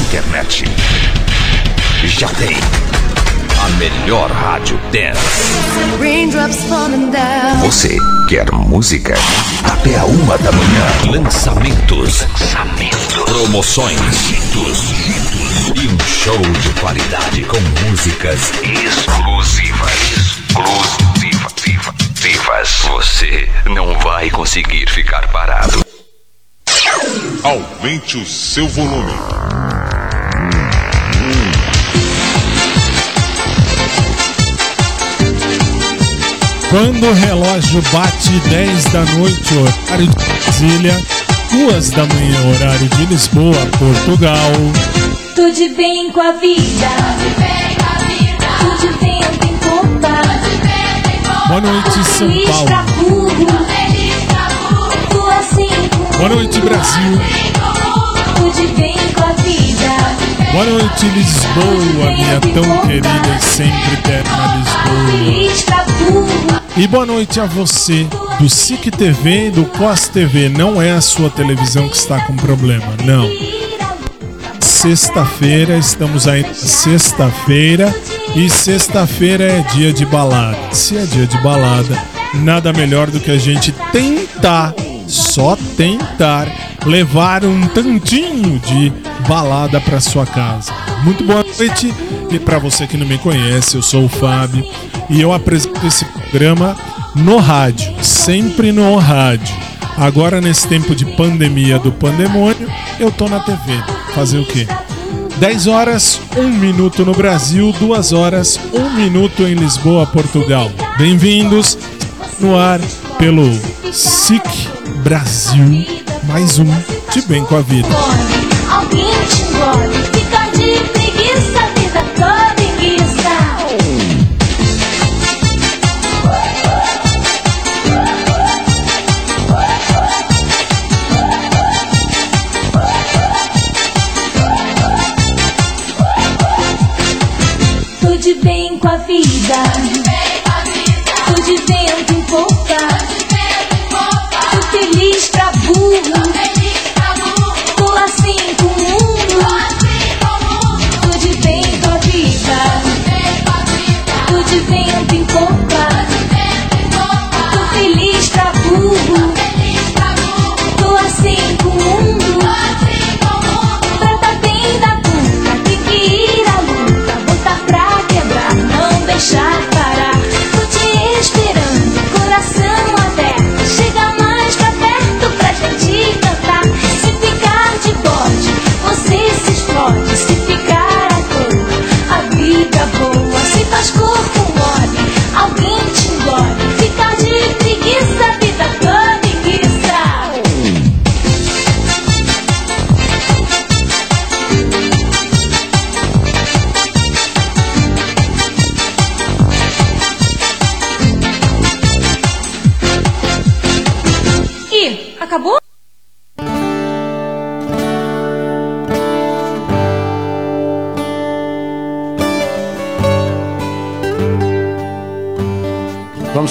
Internet já tem a melhor rádio dance. Você quer música? Até a 1 da manhã. Lançamentos. Promoções. E um show de qualidade com músicas exclusivas. Você não vai conseguir ficar parado. Aumente o seu volume. Quando o relógio bate 10 da noite, horário de Brasília, 2 da manhã, horário de Lisboa, Portugal. Tudo bem com a vida, tudo bem, eu tenho culpa. Boa noite, São Paulo. Boa noite, Brasil. Tudo bem com a vida. Boa noite, Lisboa, minha tão querida e sempre eterna Lisboa. E boa noite a você do SIC TV e do COS TV. Não é a sua televisão que está com problema, não. Sexta-feira, estamos aí. Sexta-feira. E sexta-feira é dia de balada. Se é dia de balada, nada melhor do que a gente tentar, só tentar, levar um tantinho de balada para sua casa. Muito boa noite. E para você que não me conhece, eu sou o Fábio. E eu apresento esse programa no rádio, sempre no rádio. Agora, nesse tempo de pandemia do pandemônio, eu tô na TV. Fazer o quê? 10 horas, 1 minuto no Brasil, 2 horas, 1 minuto em Lisboa, Portugal. Bem-vindos no ar pelo SIC Brasil, mais um De Bem com a Vida. Vamos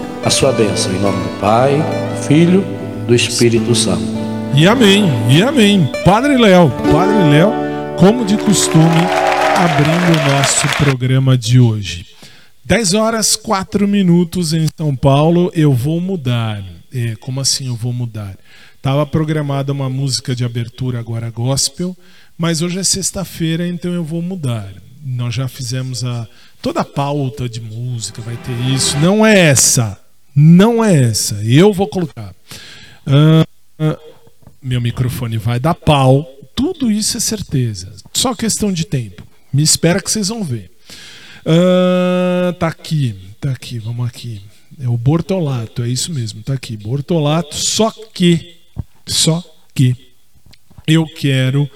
a sua bênção, em nome do Pai, do Filho, do Espírito Santo. E amém, e amém. Padre Léo, como de costume, abrindo o nosso programa de hoje. 10h04 em São Paulo. Eu vou mudar. Como assim eu vou mudar? Estava programada uma música de abertura agora gospel, mas hoje é sexta-feira, então eu vou mudar. Nós já fizemos toda a pauta de música, vai ter isso. Não é essa. Eu vou colocar. Meu microfone vai dar pau. Tudo isso é certeza. Só questão de tempo. Me espera que vocês vão ver. Tá aqui, vamos aqui. É o Bortolato, é isso mesmo, tá aqui, Bortolato. Só que eu quero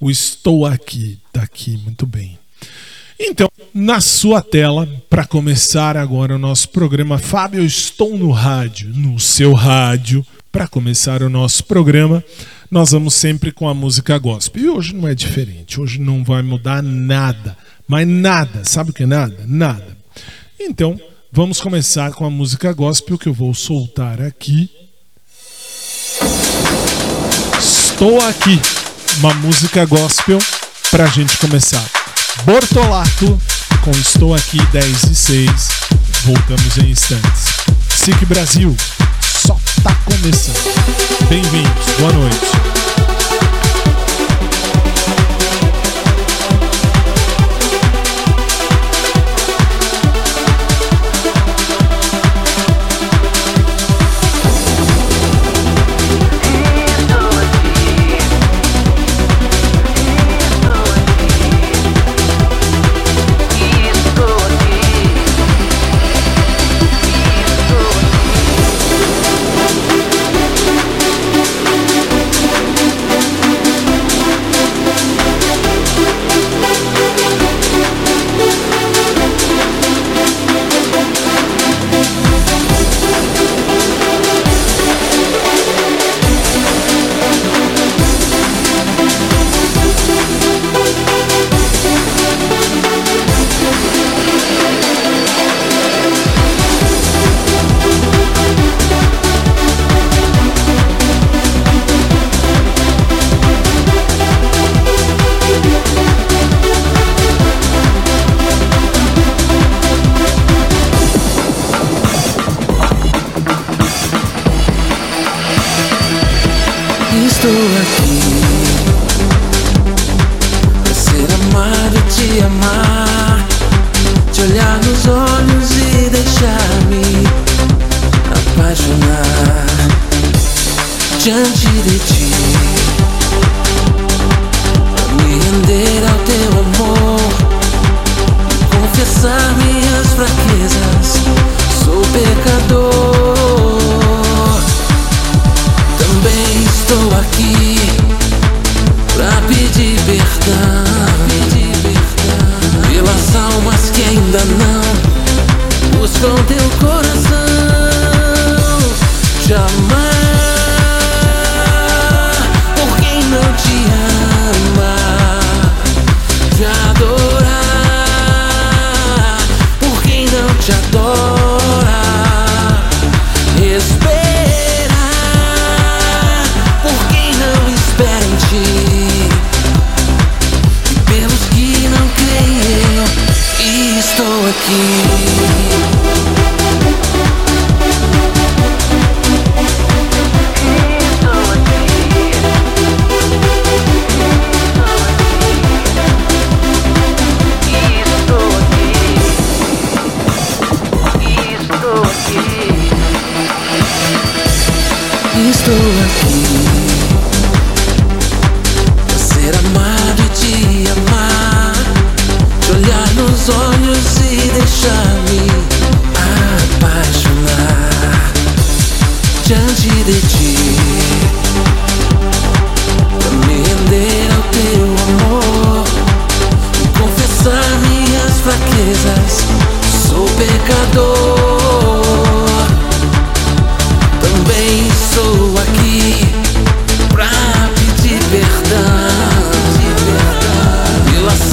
o Estou Aqui, tá aqui, muito bem. Então, na sua tela, para começar agora o nosso programa, Fábio, eu estou no rádio, no seu rádio, para começar o nosso programa. Nós vamos sempre com a música gospel. E hoje não é diferente, hoje não vai mudar nada. Mas nada, sabe o que é nada? Nada. Então, vamos começar com a música gospel que eu vou soltar aqui. Estou Aqui, uma música gospel pra gente começar. Bortolato com Estou Aqui, 10h06. Voltamos em instantes. SIC Brasil, só tá começando. Bem-vindos, boa noite.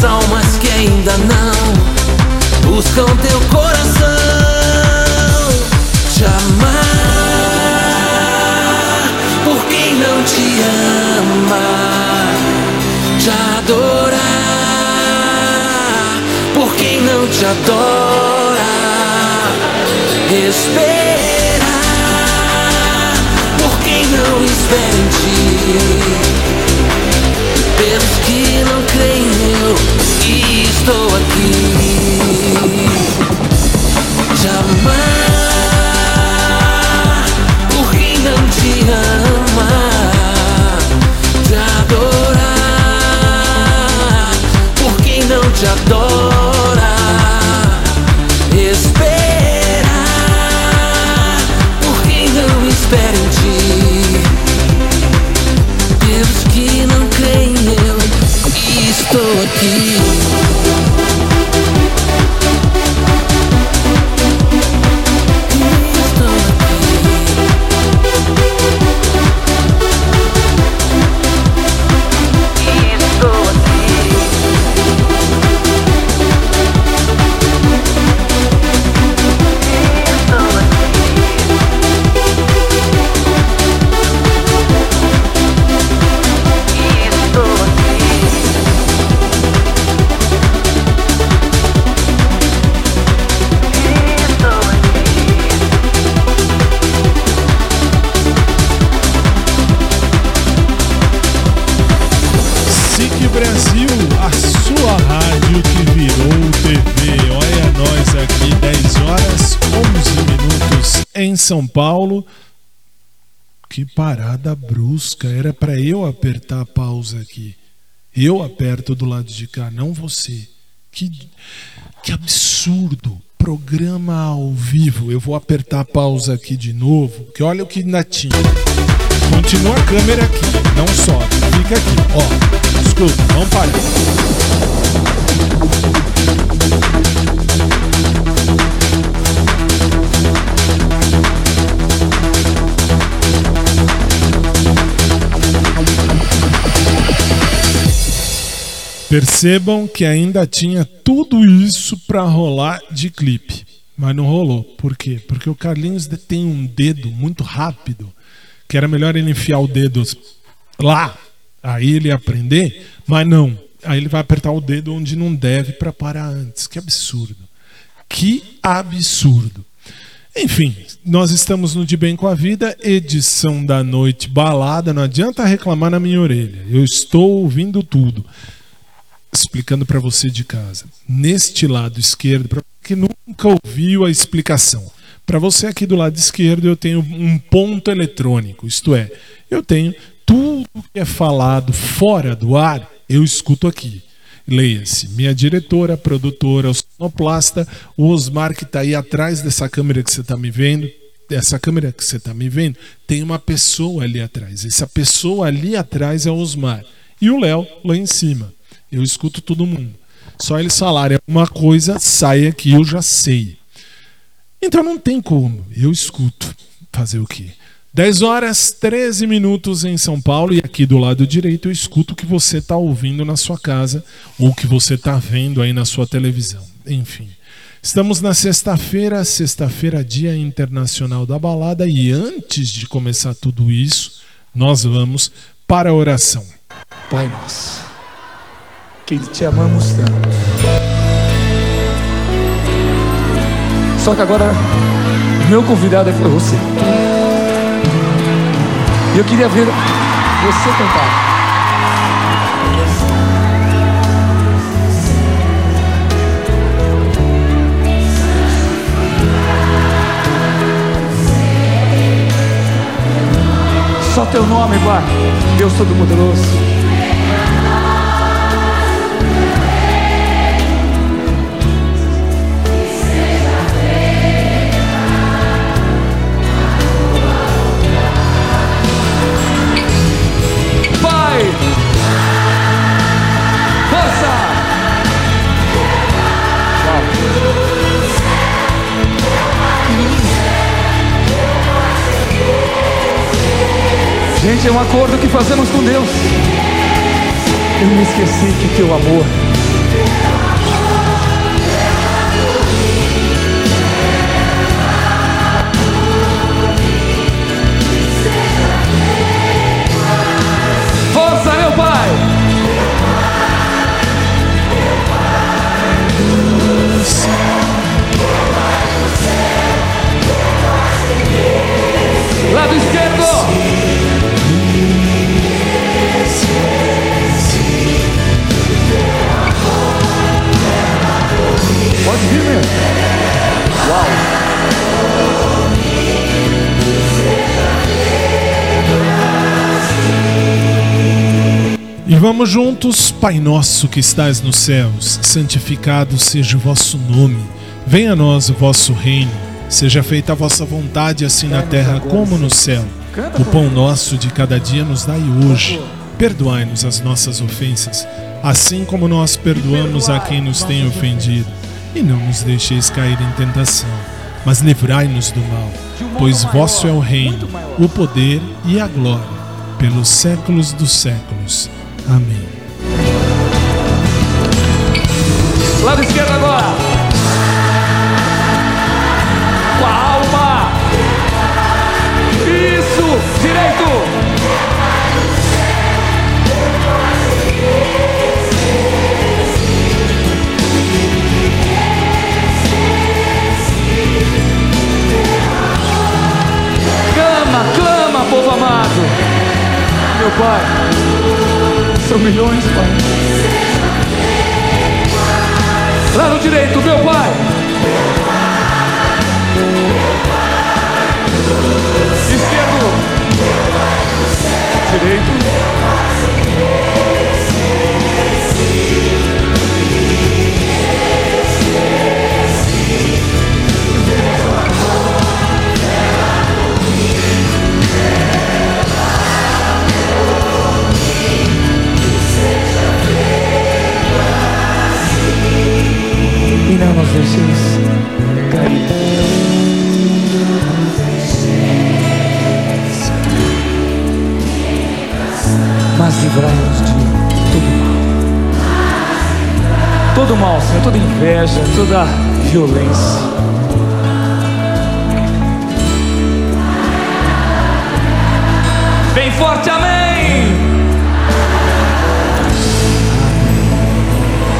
Almas que ainda não buscam teu coração. Te amar por quem não te ama, te adorar por quem não te adora, esperar por quem não espera em ti, pelos que não creem eu estou aqui. Te amar por quem não te ama, te adorar por quem não te adora, esperar por quem não espera em ti, pelos que não creem eu estou aqui. São Paulo, que parada brusca, era para eu apertar a pausa aqui, eu aperto do lado de cá, não você. Que absurdo, programa ao vivo. Eu vou apertar a pausa aqui de novo, que olha o que ainda tinha. Continua a câmera aqui, não sobe, fica aqui, ó, escuta, vamos parar. Percebam que ainda tinha tudo isso para rolar de clipe, mas não rolou. Por quê? Porque o Carlinhos tem um dedo muito rápido, que era melhor ele enfiar o dedo lá, aí ele ia aprender, mas não. Aí ele vai apertar o dedo onde não deve para parar antes. Que absurdo. Que absurdo. Enfim, nós estamos no De Bem com a Vida, edição da noite, balada. Não adianta reclamar na minha orelha, eu estou ouvindo tudo. Explicando para você de casa, neste lado esquerdo, para quem nunca ouviu a explicação, para você aqui do lado esquerdo eu tenho um ponto eletrônico, isto é, eu tenho tudo que é falado fora do ar, eu escuto aqui. Leia-se, minha diretora, produtora, o sonoplasta, o Osmar que está aí atrás dessa câmera que você está me vendo, tem uma pessoa ali atrás, essa pessoa ali atrás é o Osmar, e o Léo lá em cima. Eu escuto todo mundo. Só eles falarem alguma coisa, sai aqui, eu já sei. Então não tem como. Eu escuto. Fazer o quê? 10 horas, 13 minutos em São Paulo. E aqui do lado direito eu escuto o que você está ouvindo na sua casa. Ou o que você está vendo aí na sua televisão. Enfim. Estamos na sexta-feira. Sexta-feira, Dia Internacional da Balada. E antes de começar tudo isso, nós vamos para a oração. Pai nosso, que te amamos tanto. Só que agora meu convidado foi você. E eu queria ver você cantar. Só teu nome, Pai, Deus Todo-Poderoso. Gente, é um acordo que fazemos com Deus. Eu me esqueci que teu amor Vamos juntos. Pai nosso que estás nos céus, santificado seja o vosso nome. Venha a nós o vosso reino. Seja feita a vossa vontade, assim na terra como no céu. O pão nosso de cada dia nos dai hoje. Perdoai-nos as nossas ofensas, assim como nós perdoamos a quem nos tem ofendido. E não nos deixeis cair em tentação, mas livrai-nos do mal. Pois vosso é o reino, o poder e a glória, pelos séculos dos séculos. Amém. Lado esquerdo agora. Com a alma. Isso, direito. Clama, clama, povo amado. Meu Pai. São milhões, Pai. Lá no direito, meu Pai. Esquerdo. Direito. E não nos deixeis cair. Mas livrai-nos de todo mal. Todo mal, Senhor, toda inveja, toda violência. Bem forte, amém!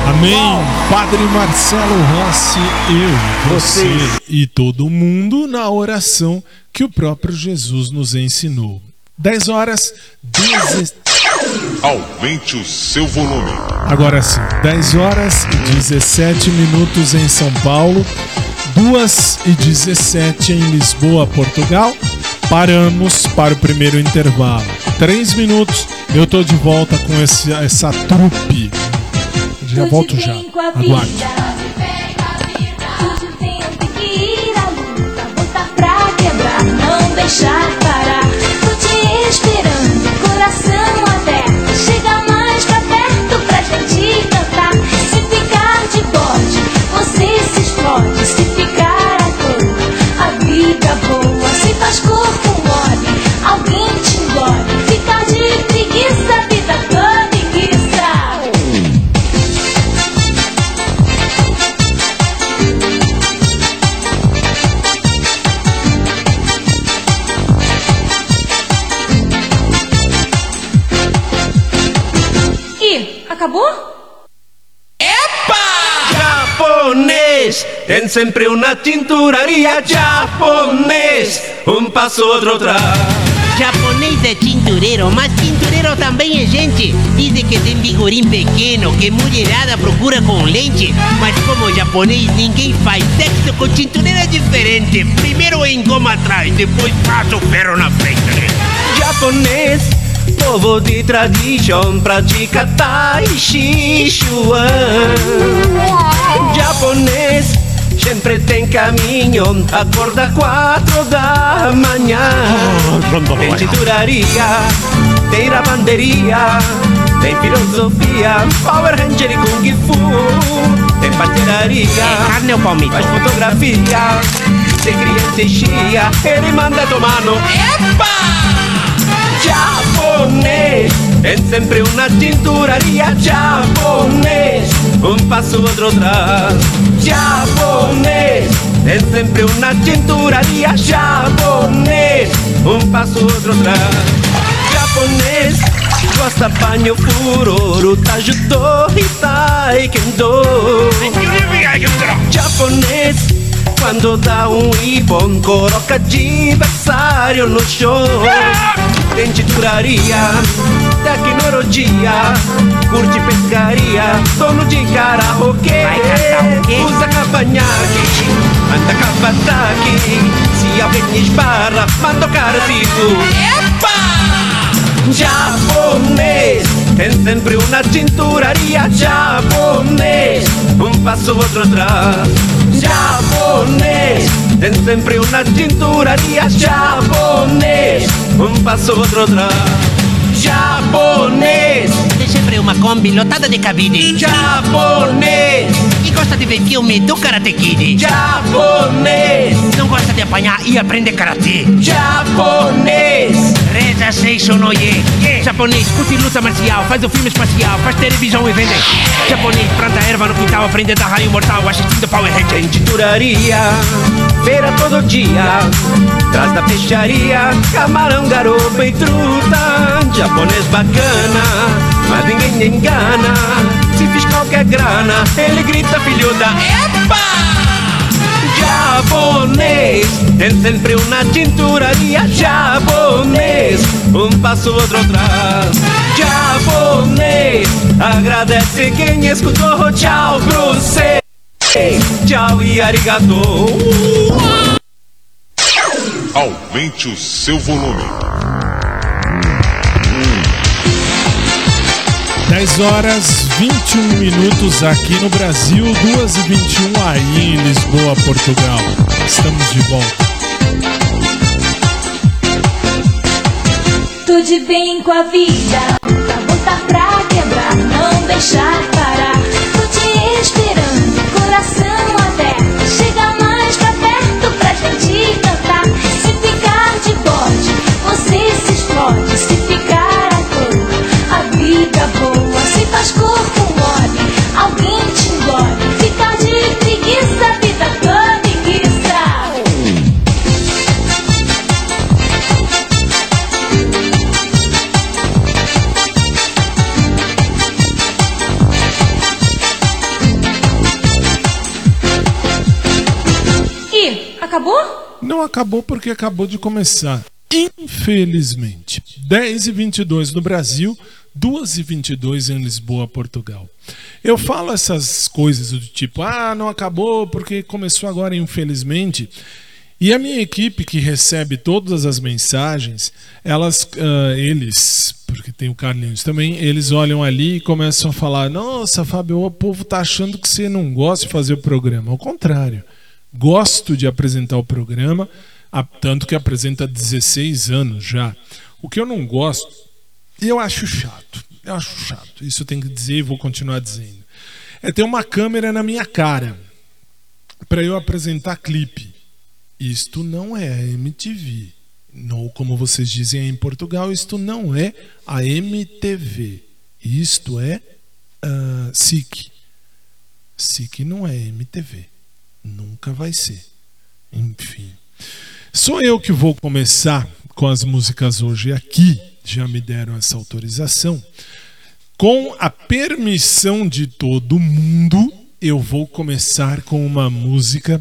Amém! Bom, Padre Marcelo Rossi, eu, você e todo mundo na oração que o próprio Jesus nos ensinou. 10h17. Aumente o seu volume. Agora sim, 10h17 em São Paulo, 2h17 em Lisboa, Portugal. Paramos para o primeiro intervalo. 3 minutos, eu tô de volta com essa trupe. Já volto já, aguarde. Tem sempre uma tinturaria japonês, passo outro atrás. Japonês é tintureiro, mas tintureiro também é gente. Dizem que tem bigorim pequeno, que mulherada procura com lente. Mas como japonês ninguém faz sexo com tintureira diferente. Primeiro engoma atrás, depois passa o ferro na frente. Japonês, povo de tradição, pratica tai chi chuan. Japonês sempre tem caminho, acorda 4 da manhã. Tem tinturaria, tem lavanderia, tem filosofia, Power Ranger e Kung Fu. Tem pastelaria, carne ou palmito, faz fotografia, tem criança e chia, ele manda tomar no... Epa! Japonês! Tem sempre uma tinturaria japonês, passo outro atrás. Japonês, tem sempre uma tinturaria japonês, passo outro atrás. Japonês, gosta banho furoro, taijutô e taekwondo. Japonês, quando dá ibon, coloca adversário no show. Tem tinturaria, tecnologia, curte pescaria, dono de karaokê, usa cavanhaque, anda cavataque, se alguém esbarra, manda o cara. Epa! Japonês! Tem sempre uma tinturaria japonês, um passo outro atrás. Japonês, tem sempre uma tinturaria japonês, um passo outro atrás. Japonês, tem sempre uma Kombi lotada de cabide. Japonês, e gosta de ver filme do Karate Kid. Japonês, não gosta de apanhar e aprender karatê. Japonês, reza seisho no ye. Japonês, curte luta marcial, faz o filme espacial, faz televisão e vende. Japonês, planta erva no quintal, aprende da raio mortal, assistindo Power Ranger. Tinturaria, feira todo dia, traz da peixaria, camarão, garopa e truta. Japonês bacana, mas ninguém engana, se fiz qualquer grana, ele grita filhuda, epa! Japonês, tem sempre uma tinturaria japonês, um passo outro atrás. Japonês, agradece quem escutou, tchau pro você, tchau e arigato. Aumente o seu volume. 10 horas 21 minutos aqui no Brasil, 2h21 aí em Lisboa, Portugal. Estamos de volta. Tô de bem com a vida, a luta pra quebrar, não deixar parar. Tô te esperando, coração aberto, chega mais pra perto pra gente cantar. Se ficar de bode, você se explode, se ficar fica boa, se faz corpo mole, alguém te engole, fica de preguiça, vida toda preguiça. Ih, acabou? Não acabou porque acabou de começar, infelizmente. 10h22 no Brasil, 2h22 em Lisboa, Portugal. Eu falo essas coisas do tipo, ah, não acabou porque começou agora, infelizmente. E a minha equipe, que recebe todas as mensagens, eles, porque tem o Carlinhos também, eles olham ali e começam a falar, nossa, Fábio, o povo tá achando que você não gosta de fazer o programa. Ao contrário, gosto de apresentar o programa, tanto que apresenta há 16 anos já. O que eu não gosto, eu acho chato, isso eu tenho que dizer e vou continuar dizendo, é ter uma câmera na minha cara para eu apresentar clipe. Isto não é a MTV, ou como vocês dizem em Portugal, isto não é a MTV, isto é SIC. SIC não é MTV, nunca vai ser. Enfim, sou eu que vou começar com as músicas hoje aqui. Já me deram essa autorização. Com a permissão de todo mundo, eu vou começar com uma música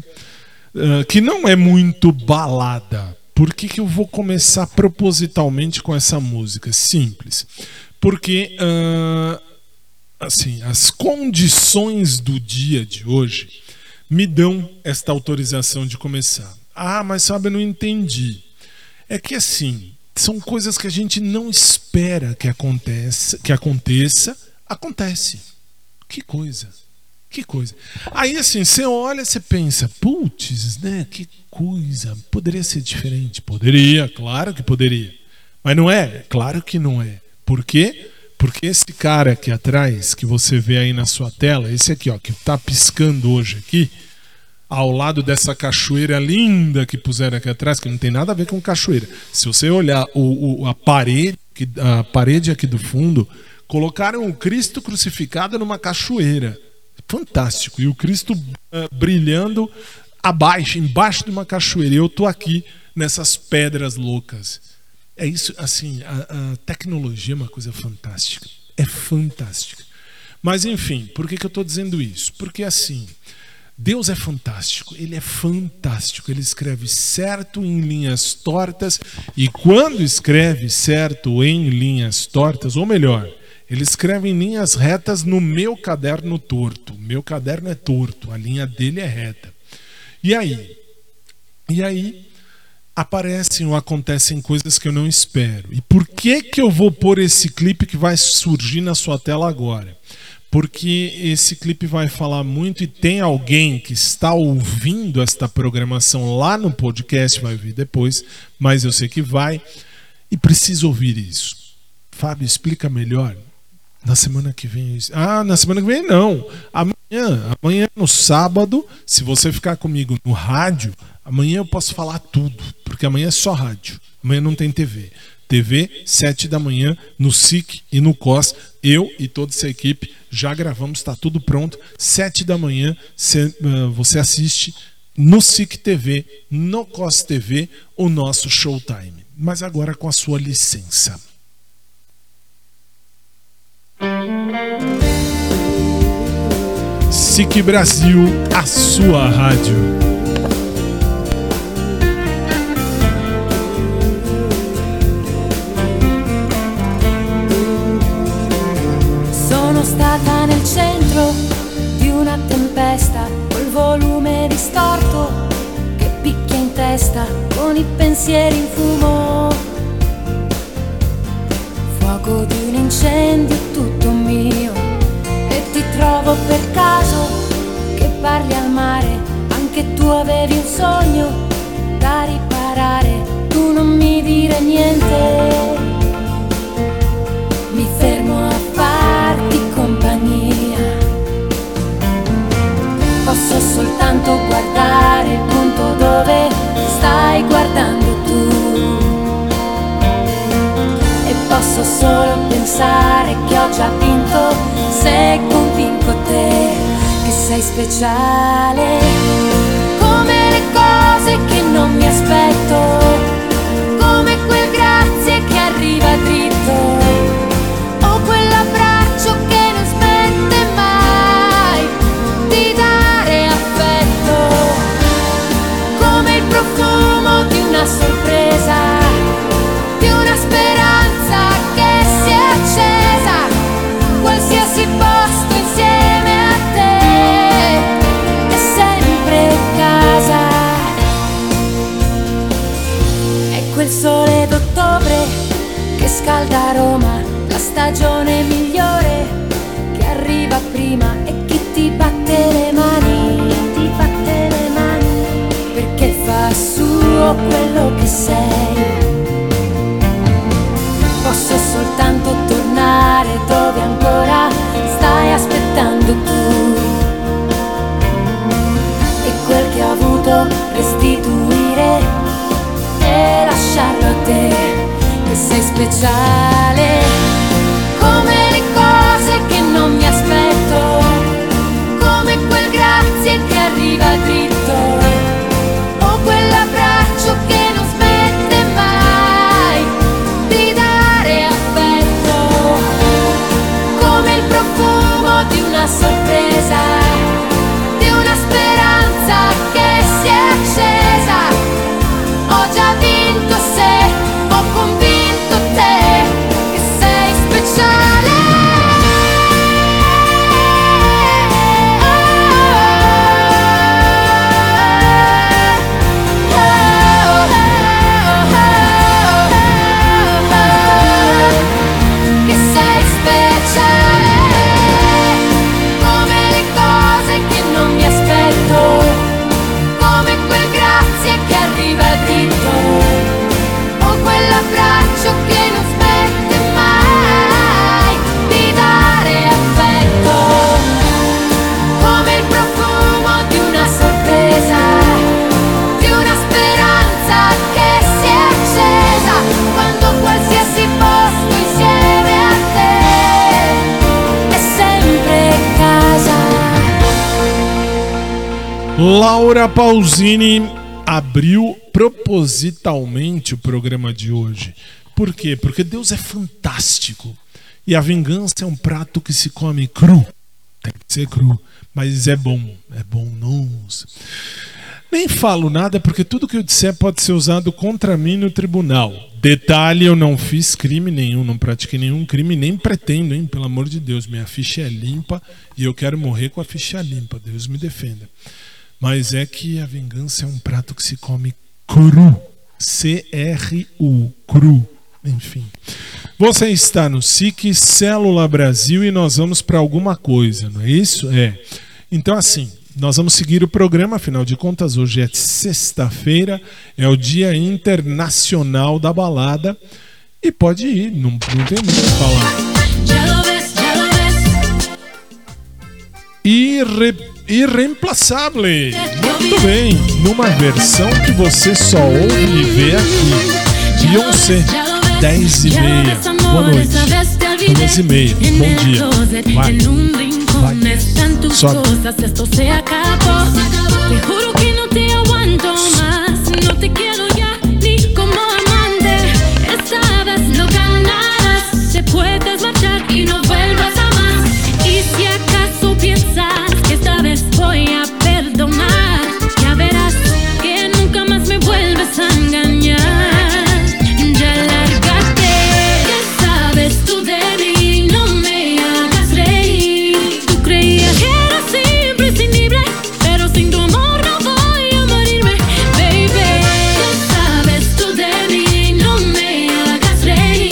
que não é muito balada. Por que que eu vou começar propositalmente com essa música? Simples. Porque assim, as condições do dia de hoje me dão esta autorização de começar. Ah, mas sabe, eu não entendi. É que assim, são coisas que a gente não espera que aconteça, acontece. Que coisa. Aí assim, você olha, você pensa, putz, né, que coisa, poderia ser diferente. Poderia, claro que poderia. Mas não é? Claro que não é. Por quê? Porque esse cara aqui atrás, que você vê aí na sua tela, esse aqui, ó, que tá piscando hoje aqui, ao lado dessa cachoeira linda que puseram aqui atrás, que não tem nada a ver com cachoeira. Se você olhar a parede aqui do fundo, colocaram o Cristo crucificado numa cachoeira. Fantástico. E o Cristo brilhando embaixo de uma cachoeira. E eu tô aqui nessas pedras loucas. É isso, assim, a tecnologia é uma coisa fantástica. É fantástica. Mas, enfim, por que que eu tô dizendo isso? Porque, assim, Deus é fantástico, ele é fantástico, ele escreve certo em linhas tortas, e quando escreve certo em linhas tortas, ou melhor, ele escreve em linhas retas no meu caderno torto. O meu caderno é torto, a linha dele é reta. E aí? aparecem ou acontecem coisas que eu não espero. E por que que eu vou pôr esse clipe que vai surgir na sua tela agora? Porque esse clipe vai falar muito e tem alguém que está ouvindo esta programação lá no podcast, vai vir depois, mas eu sei que vai e precisa ouvir isso. Fábio, explica melhor. Na semana que vem... Ah, na semana que vem não. Amanhã no sábado, se você ficar comigo no rádio, amanhã eu posso falar tudo, porque amanhã é só rádio. Amanhã não tem TV. TV, 7 da manhã, no SIC e no COS. Eu e toda essa equipe já gravamos, está tudo pronto. 7 da manhã, você assiste no SIC TV, no COS TV, o nosso Showtime. Mas agora com a sua licença. SIC Brasil, a sua rádio. Sono stata nel centro di una tempesta, col volume distorto che picchia in testa, con i pensieri in fumo, fuoco di un incendio tutto mio. E ti trovo per caso che parli al mare, anche tu avevi un sogno da riparare. Tu non mi dire niente, mi fermo a farti compagnia. Posso soltanto guardare il punto dove stai guardando tu, posso solo pensare che ho già vinto se convinco te che sei speciale, come le cose che non mi aspetto, come quel grazie che arriva dritto, o quell'abbraccio che non smette mai di dare affetto, come il profumo di una sorpresa, di una speranza che si è accesa, qualsiasi posto insieme a te è sempre casa. È quel sole d'ottobre che scalda Roma, la stagione migliore che arriva prima e chi ti batte le mani, ti batte le mani, perché fa suo quello che sei. Posso soltanto tornare dove ancora stai aspettando tu, e quel che ho avuto restituire e lasciarlo a te, che sei speciale, come le cose che non mi aspetto, come quel grazie che arriva dritto, o quell'abbraccio che non smette mai di dare affetto, come il profumo di una sorpresa, di una speranza che si è accesa, ho già vinto se ho convinto te che sei speciale. Laura Paulzini abriu propositalmente o programa de hoje. Por quê? Porque Deus é fantástico. E a vingança é um prato que se come cru. Tem que ser cru, mas é bom nosso. Nem falo nada porque tudo que eu disser pode ser usado contra mim no tribunal. Detalhe, eu não fiz crime nenhum, não pratiquei nenhum crime, nem pretendo, hein? Pelo amor de Deus, minha ficha é limpa e eu quero morrer com a ficha limpa, Deus me defenda. Mas é que a vingança é um prato que se come cru. CRU, CRU, enfim. Você está no SIC Célula Brasil e nós vamos para alguma coisa, não é isso? É. Então, assim, nós vamos seguir o programa, afinal de contas, hoje é sexta-feira, é o Dia Internacional da Balada. E pode ir, não tem muito o que falar. Irreemplaçável. Muito bem, numa versão que você só ouve e vê aqui. Beyoncé, 10h30. Boa noite. 12h30. Bom dia. Vai. Vai. Sobe. Puedes marchar y no vuelvas a más. Y si acaso piensas que esta vez voy a perdonar, ya verás que nunca más me vuelves a engañar. Ya lárgate, ya sabes tú de mí, no me hagas reír. Tú creías que era simple y sin libre, pero sin tu amor no voy a morirme. Baby, ya sabes tú de mí, no me hagas reír.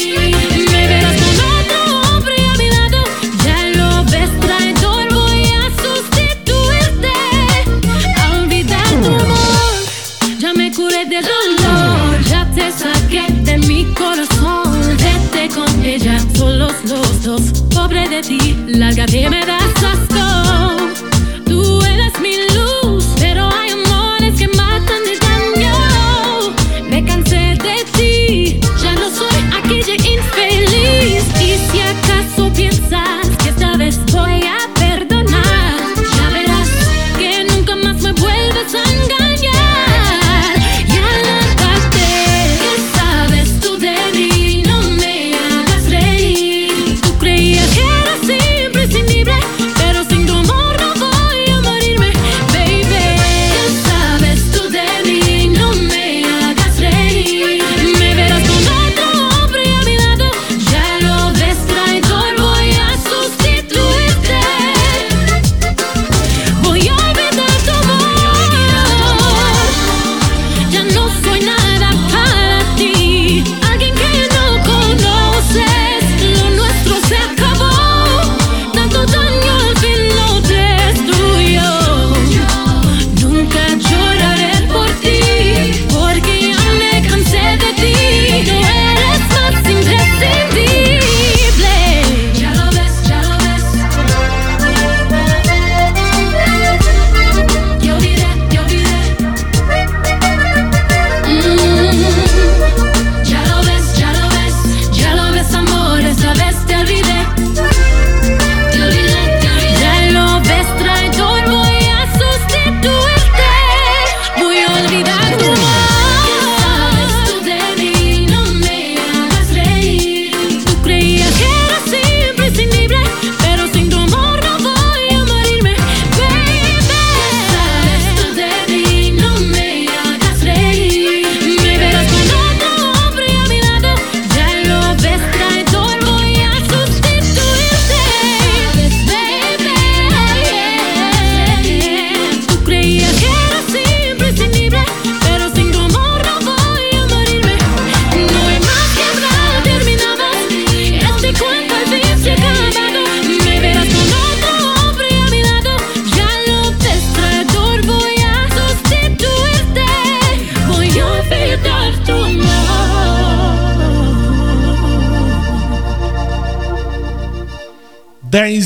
Ella, solos los dos, pobre de ti, lárgate, me das asco. Tú eres mi luz, pero hay amores que matan de daño. Me cansé de ti, ya no soy aquella infeliz. Y si acaso piensas que esta vez voy a perdonar, ya verás que nunca más me vuelves a engañar.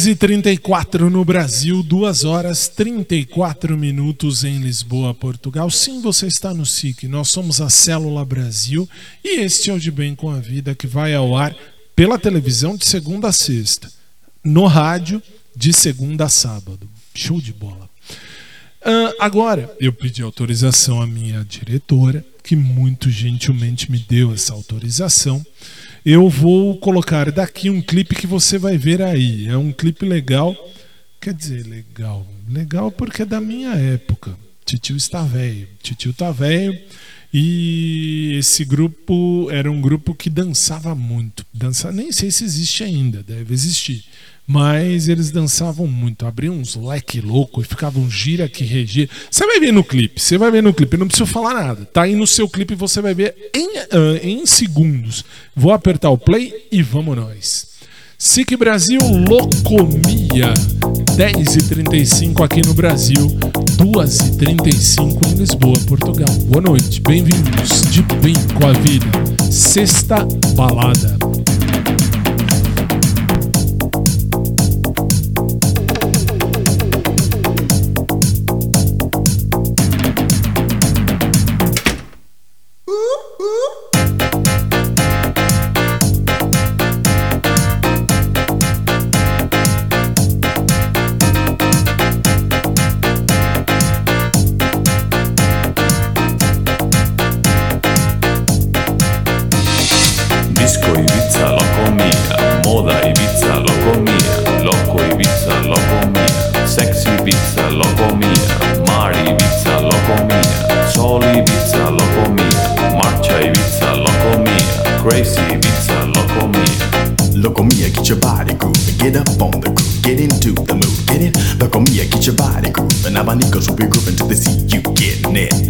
E 34 no Brasil, 2 horas 34 minutos em Lisboa, Portugal. Sim, você está no SIC, nós somos a Célula Brasil e este é o De Bem com a Vida, que vai ao ar pela televisão de segunda a sexta, no rádio de segunda a sábado. Show de bola. Agora, eu pedi autorização à minha diretora, que muito gentilmente me deu essa autorização. Eu vou colocar daqui um clipe que você vai ver aí. É um clipe legal. Quer dizer, legal. Legal porque é da minha época. Titio está velho. Titio tá velho E esse grupo era um grupo que dançava muito. Nem sei se existe ainda, deve existir. Mas eles dançavam muito, abriam uns leque louco e ficavam gira que regira. Você vai ver no clipe, você vai ver no clipe, eu não preciso falar nada. Tá aí no seu clipe, você vai ver em segundos. Vou apertar o play e vamos nós. SIC Brasil, Locomia, 10h35 aqui no Brasil, 2h35 em Lisboa, Portugal. Boa noite, bem-vindos, de bem com a vida, sexta balada.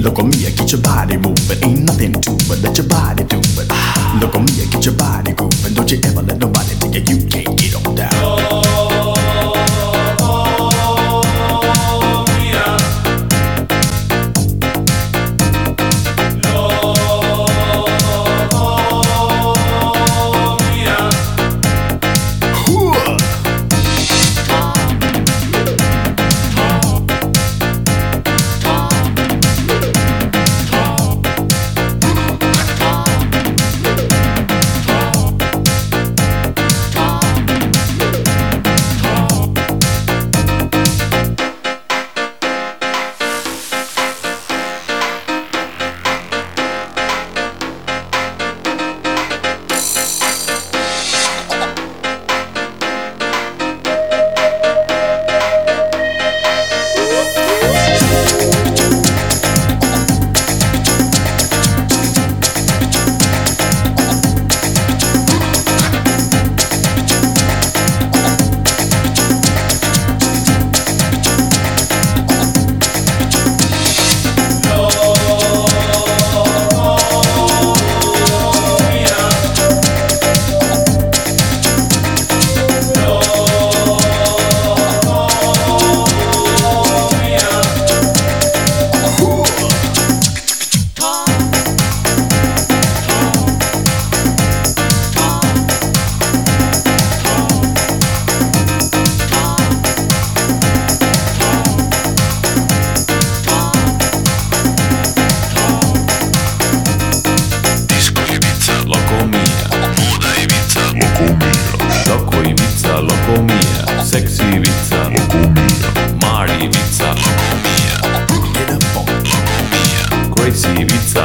Locomia, get your body moving, ain't nothing to it, let your body do it. Locomia, get your body grooving, don't you ever let nobody tell you you can't get on down.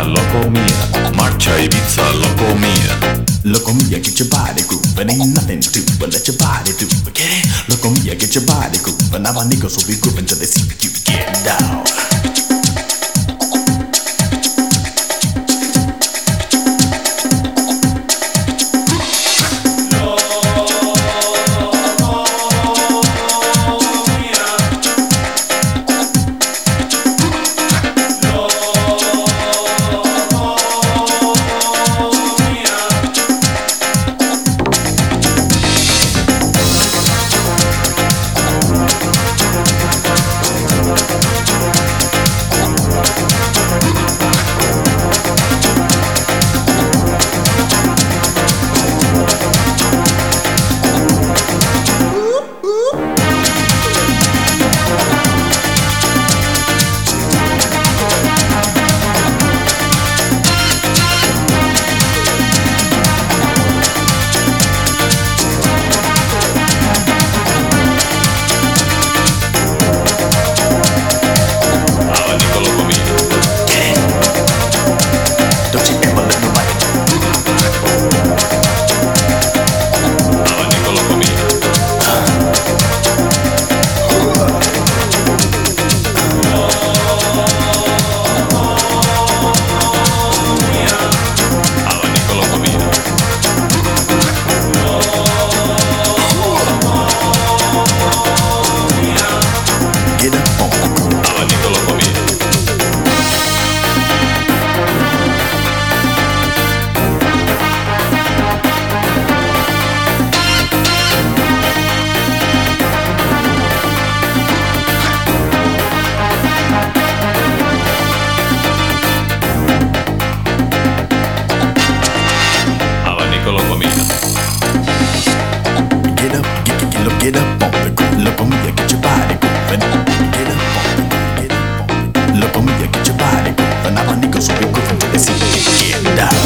Locomia, Locomia. Niggas will be grouping till they see you get down. get up on the groove. Locomia, get your body moving. Get up on the groove, get up on the groove. Locomia, get your body moving. All my niggas will be grooving to the city. Get up.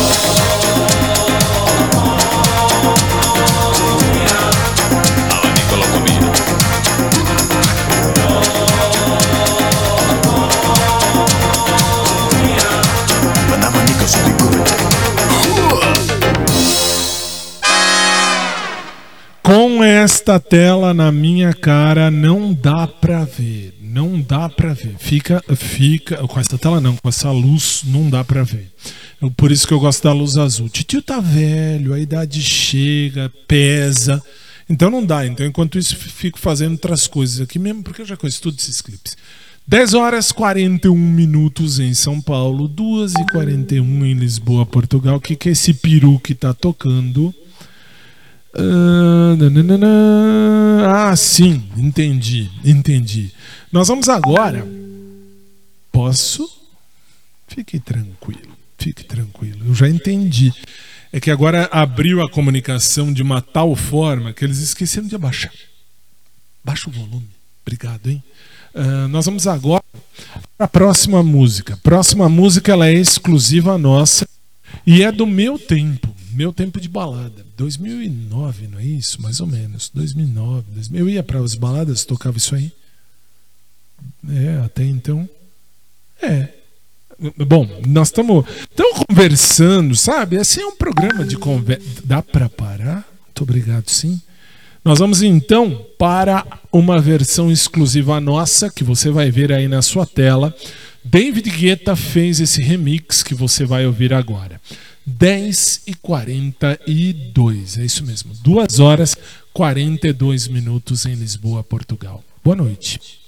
Com esta tela na minha cara não dá pra ver, não dá pra ver, fica, com esta tela não, com essa luz não dá pra ver, por isso que eu gosto da luz azul. Titio tá velho, a idade chega, pesa, então não dá, então enquanto isso fico fazendo outras coisas aqui mesmo, porque eu já conheço todos esses clipes. 10 horas 41 minutos em São Paulo, 2h41 em Lisboa, Portugal. O que é esse peru que tá tocando? Ah, sim, entendi. Nós vamos agora. Posso? Fique tranquilo, eu já entendi. É que agora abriu a comunicação de uma tal forma que eles esqueceram de abaixar. Baixa o volume, obrigado, hein? Nós vamos agora para a próxima música. Próxima música, ela é exclusiva nossa e é do meu tempo de balada, 2009, não é isso? Mais ou menos, 2009. Eu ia para as baladas, tocava isso aí. Até então. Bom, nós estamos conversando, sabe? Assim é um programa de conversa. Dá para parar? Muito obrigado, sim. Nós vamos então para uma versão exclusiva nossa, que você vai ver aí na sua tela. David Guetta fez esse remix que você vai ouvir agora. 10h42, é isso mesmo, 2 horas 42 minutos em Lisboa, Portugal. Boa noite.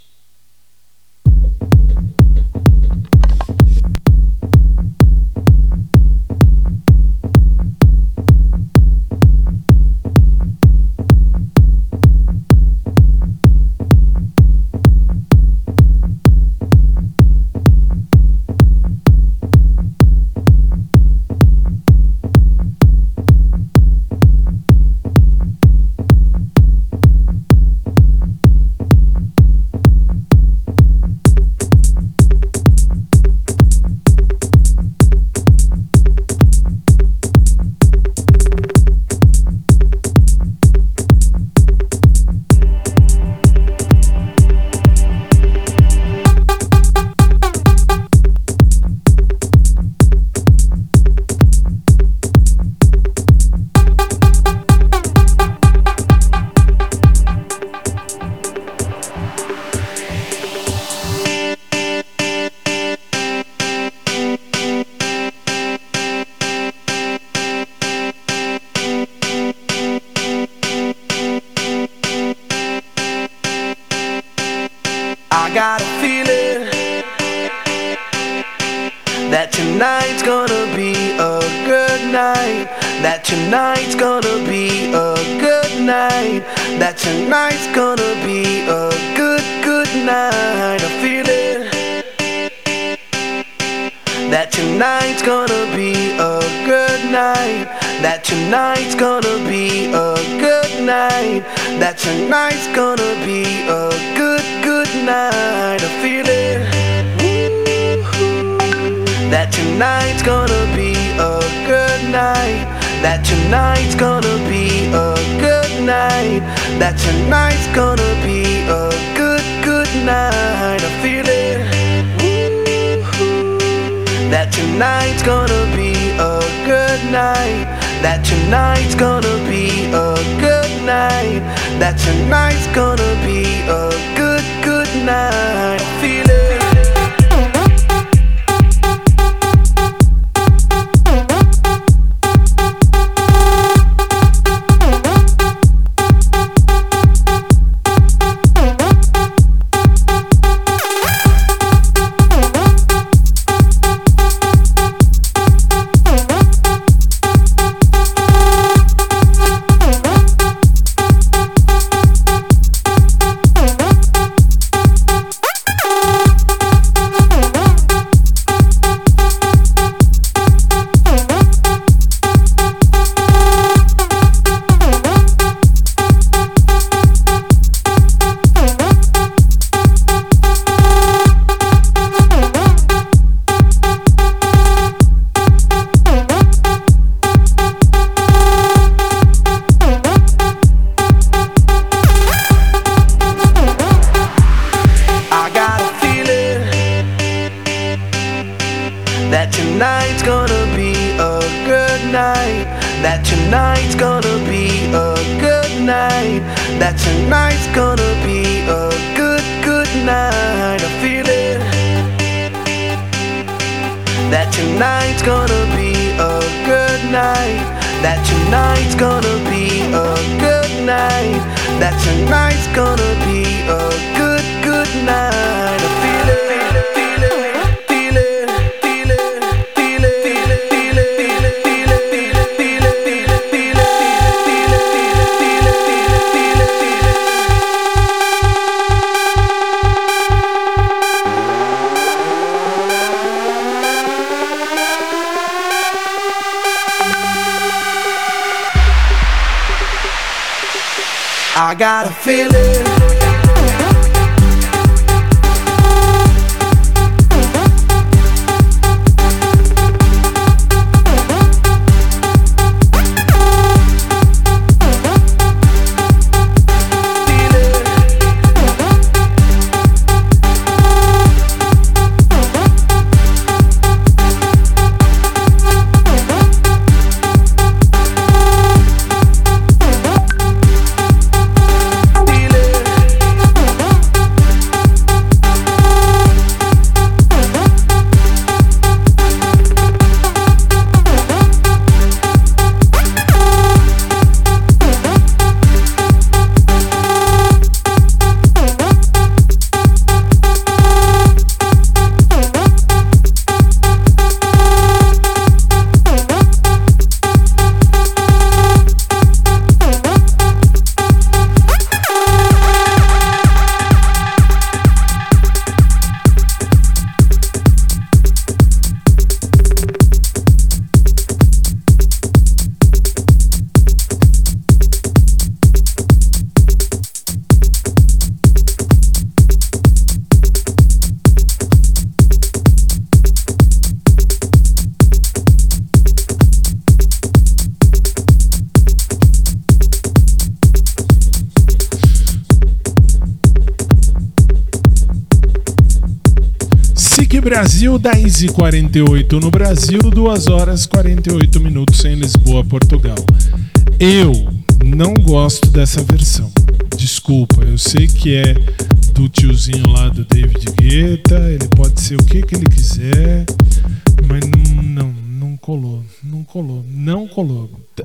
that tonight's gonna be a good night, that tonight's gonna be a good, good night. I feel it, that tonight's gonna be a good night, that tonight's gonna be a good night, that tonight's gonna be a good, good night. I feel it. I got a feeling. Brasil, 10h48 no Brasil, 2 horas 48 minutos em Lisboa, Portugal. Eu não gosto dessa versão. Desculpa, eu sei que é do tiozinho lá do David Guetta, ele pode ser o que ele quiser, mas não colou.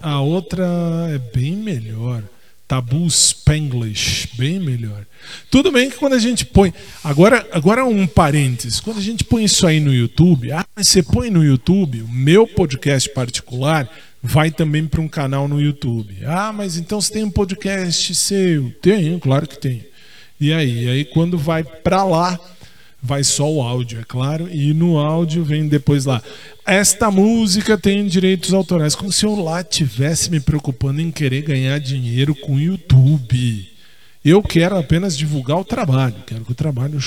A outra é bem melhor. Tabu Spanglish, bem melhor. Tudo bem que quando a gente põe... Agora um parênteses. Quando a gente põe isso aí no YouTube... Ah, mas você põe no YouTube, o meu podcast particular vai também para um canal no YouTube. Ah, mas então você tem um podcast seu? Tenho, claro que tem. E aí quando vai para lá, vai só o áudio, é claro. E no áudio vem depois lá: esta música tem direitos autorais. Como se eu lá estivesse me preocupando em querer ganhar dinheiro com o YouTube. Eu quero apenas divulgar o trabalho. Quero que o trabalho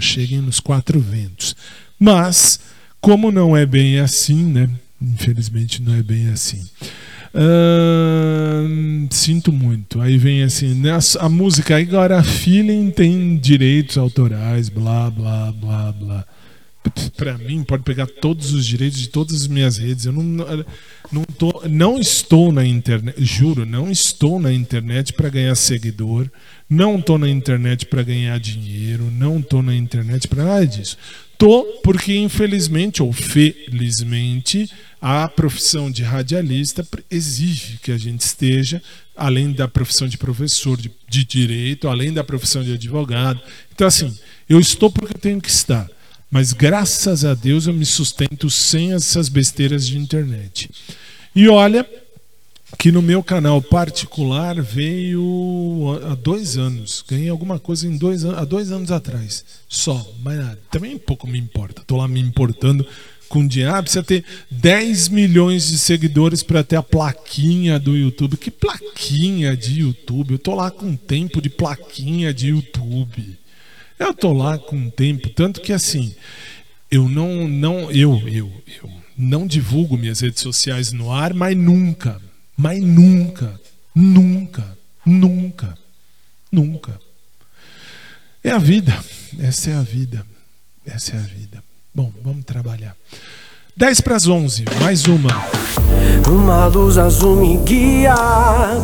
chegue nos quatro ventos. Mas, como não é bem assim, né? Infelizmente não é bem assim. Sinto muito. Aí vem assim, né? A música agora, a feeling tem direitos autorais, blá, blá, blá, blá. Pra mim, pode pegar todos os direitos de todas as minhas redes. Eu não estou na internet, juro, não estou na internet para ganhar seguidor, não estou na internet para ganhar dinheiro, não estou na internet para nada disso. Tô porque, infelizmente ou felizmente, a profissão de radialista exige que a gente esteja, além da profissão de professor de direito, além da profissão de advogado. Então, assim, eu estou porque eu tenho que estar. Mas graças a Deus eu me sustento sem essas besteiras de internet. E olha que no meu canal particular veio há 2 anos. Ganhei alguma coisa em 2 anos, há 2 anos atrás. Só, mas nada. Também pouco me importa. Estou lá me importando com dinheiro. Ah, precisa ter 10 milhões de seguidores para ter a plaquinha do YouTube. Que plaquinha de YouTube? Eu estou lá com tempo de plaquinha de YouTube. Eu tô lá com um tempo, tanto que assim, eu não divulgo minhas redes sociais no ar, mas nunca. É a vida, essa é a vida. Bom, vamos trabalhar. 10 para as 11, mais uma. Uma luz azul me guia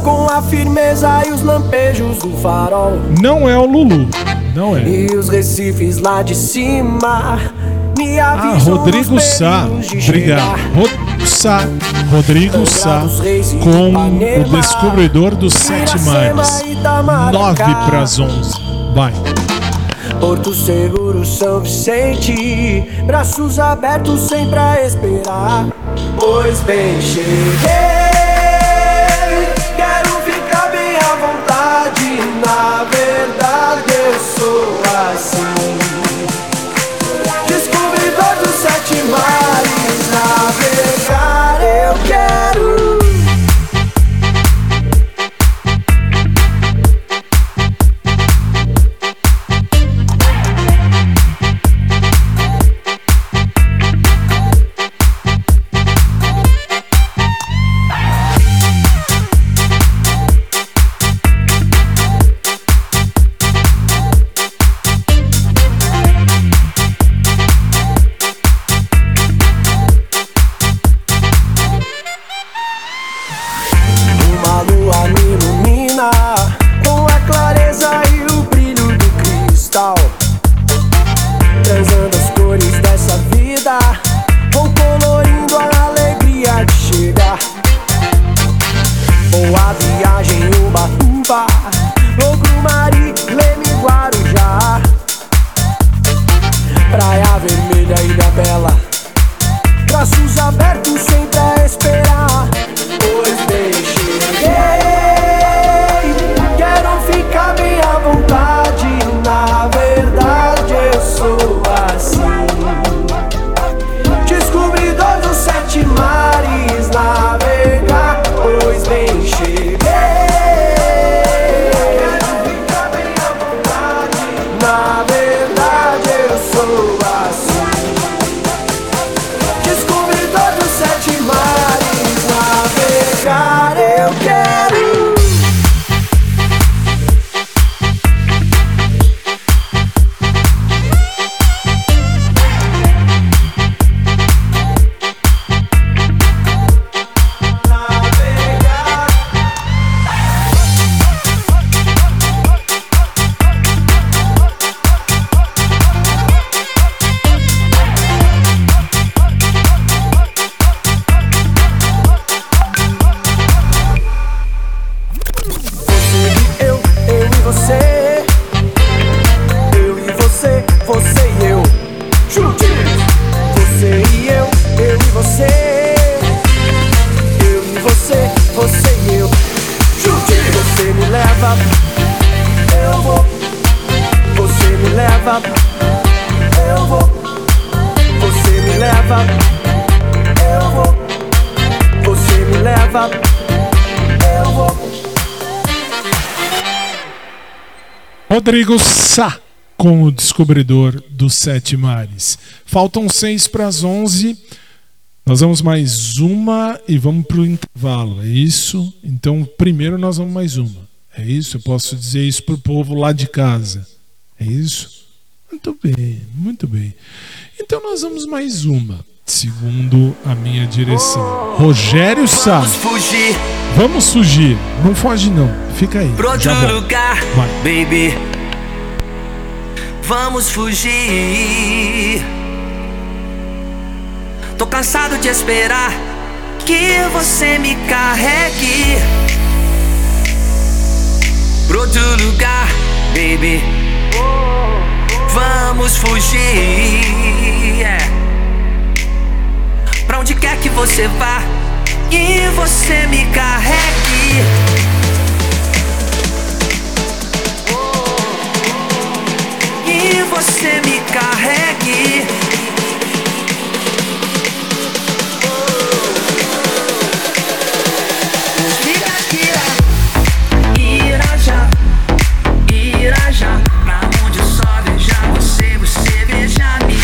com a firmeza e os lampejos do farol. Não é o Lulu, não é. E os recifes lá de cima me avisam. Ah, Rodrigo Sá, obrigado. Rodrigo Sá com o descobridor dos 7 mares. 9 para as 11, vai. Porto Seguro, São Vicente, braços abertos sempre a esperar. Pois bem, cheguei, quero ficar bem à vontade. Na verdade eu sou assim, descobridor dos 7 mares. Navegar eu quero. Rodrigo Sá com o descobridor dos 7 mares. Faltam 6 para as 11. Nós vamos mais uma e vamos para o intervalo, é isso? Então primeiro nós vamos mais uma, é isso? Eu posso dizer isso para o povo lá de casa, é isso? Muito bem, muito bem. Então nós vamos mais uma, segundo a minha direção. Rogério Sá. Vamos fugir, não foge não, fica aí. Pro outro lugar, vai. Baby, vamos fugir. Tô cansado de esperar que você me carregue. Pro outro lugar, baby, vamos fugir, yeah. Pra onde quer que você vá e você me carregue. E você me carregue. Irajá, Irajá, pra onde eu só veja você, você veja-me.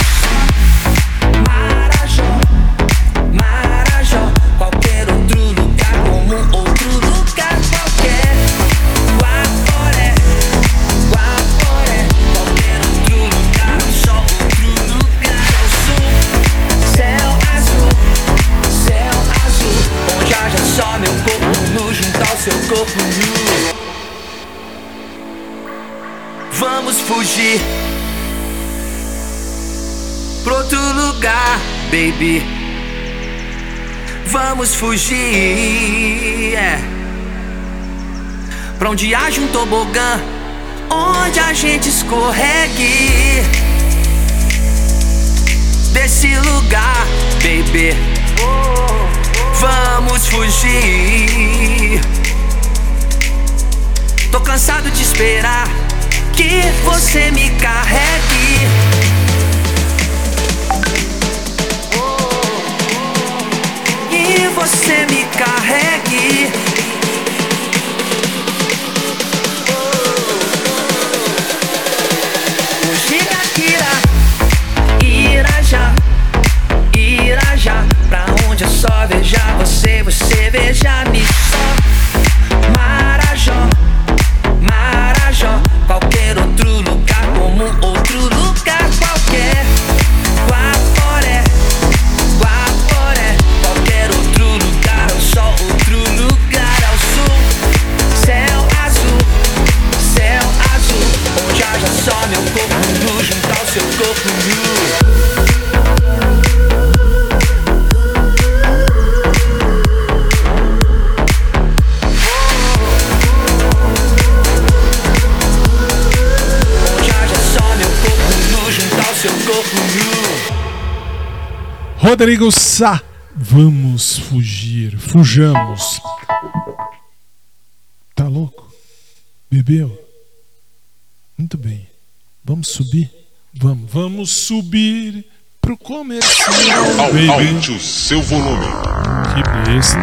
fugir pra outro lugar, baby. Vamos fugir, yeah. Pra onde haja um tobogã, onde a gente escorregue desse lugar, baby. Vamos fugir. Tô cansado de esperar que você me carregue. E você me carregue. Irajá, Irajá, pra onde eu só veja você, você veja me só. Marajó, Marajó, qualquer outro lugar como outro lugar qualquer. Guaporé, Guaporé, qualquer outro lugar ou só outro lugar ao sul. Céu azul, onde haja só meu corpo nu junto ao seu corpo nu. Rodrigo Sá, vamos fugir, fujamos. Tá louco? Bebeu? Muito bem, vamos subir? Vamos, vamos subir pro comercial. Aumente o seu volume. Que besta,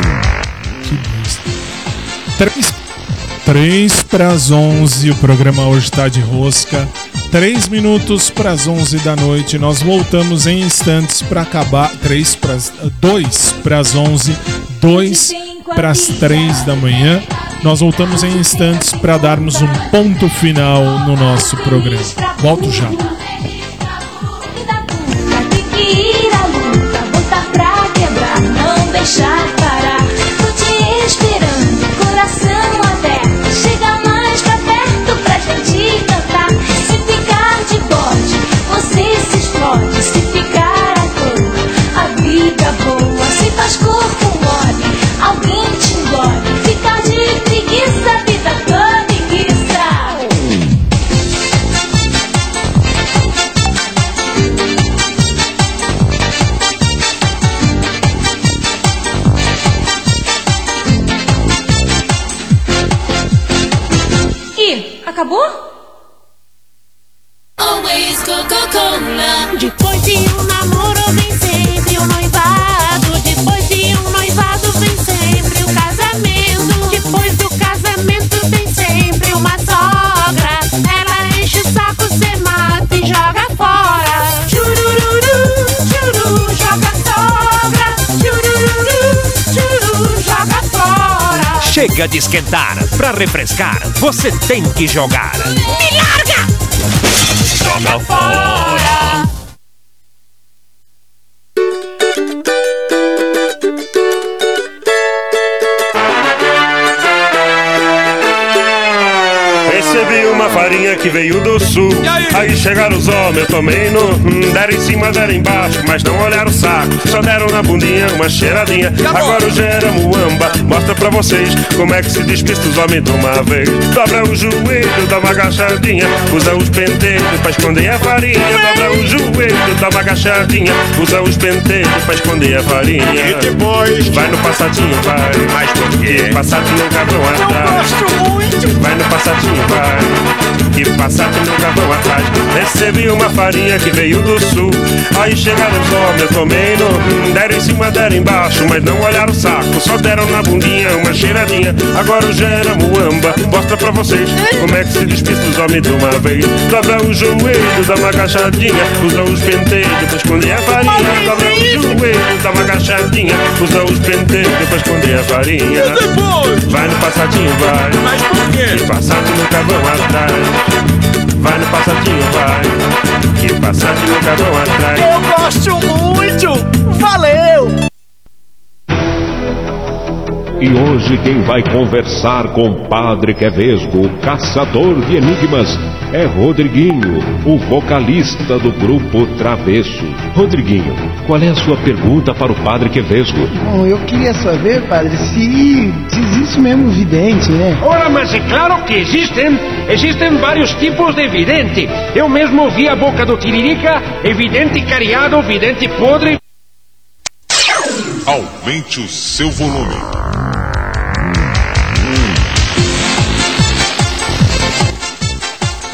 que besta. 11:03, o programa hoje tá de rosca. 11:03 da noite, nós voltamos em instantes para acabar. 11:02, 2:03 da manhã. Nós voltamos em instantes para darmos um ponto final no nosso programa. Volto já. Chega de esquentar, pra refrescar, você tem que jogar. Me larga! Joga fora! Recebi uma farinha que veio do sul. E aí chegaram os homens, eu tomei no deram em cima, deram embaixo, mas não olharam o saco. Só deram na bundinha uma cheiradinha. Agora o Jeramuamba mostra pra vocês como é que se despista os homens de uma vez. Dobra o joelho, dá uma agachadinha, usa os pentelhos pra esconder a farinha. Dobra o joelho, dá uma agachadinha, usa os pentelhos pra esconder a farinha. E depois vai no passadinho, vai. Mas por quê? Passadinho nunca vão atrás. Eu gosto muito. Vai no passadinho, vai. Que passado nunca vão atrás. Recebi uma farinha que veio do sul. Aí chegaram os homens, eu tomei no deram em cima, deram embaixo, mas não olharam o saco. Só deram na bundinha uma cheiradinha. Agora o Jeramuamba mostra pra vocês como é que se despista os homens de uma vez. Dobra o joelho, dá uma agachadinha, usa os pentelhos pra esconder a farinha. Dobra o joelho, dá uma agachadinha, usa os pentelhos pra esconder a farinha. Vai no passadinho, vai. Mas por quê? Que passado nunca vão atrás. Vai no passadinho, vai. Que passadinho nunca vão atrás. Eu gosto muito, valeu! E hoje quem vai conversar com Padre Quevesgo, o caçador de enigmas, é Rodriguinho, o vocalista do Grupo Travesso. Rodriguinho, qual é a sua pergunta para o Padre Quevesgo? Bom, eu queria saber, padre, se existe mesmo vidente, né? Ora, mas é claro que existem. Existem vários tipos de vidente. Eu mesmo vi a boca do Tiririca, vidente cariado, vidente podre. Aumente o seu volume.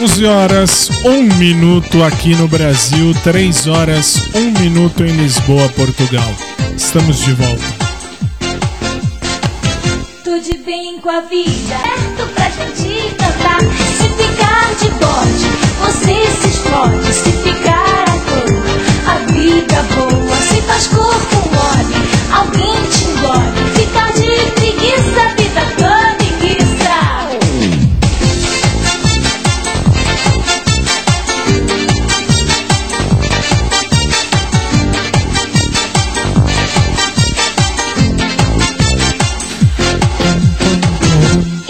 (11h01) aqui no Brasil, 3h01 em Lisboa, Portugal. Estamos de volta. Tô de bem com a vida, certo pra gente cantar. Se ficar de bode, você se explode. Se ficar à toa, a vida boa se faz cor com óleo. Alguém te engole, ficar de preguiça, vida com preguiça.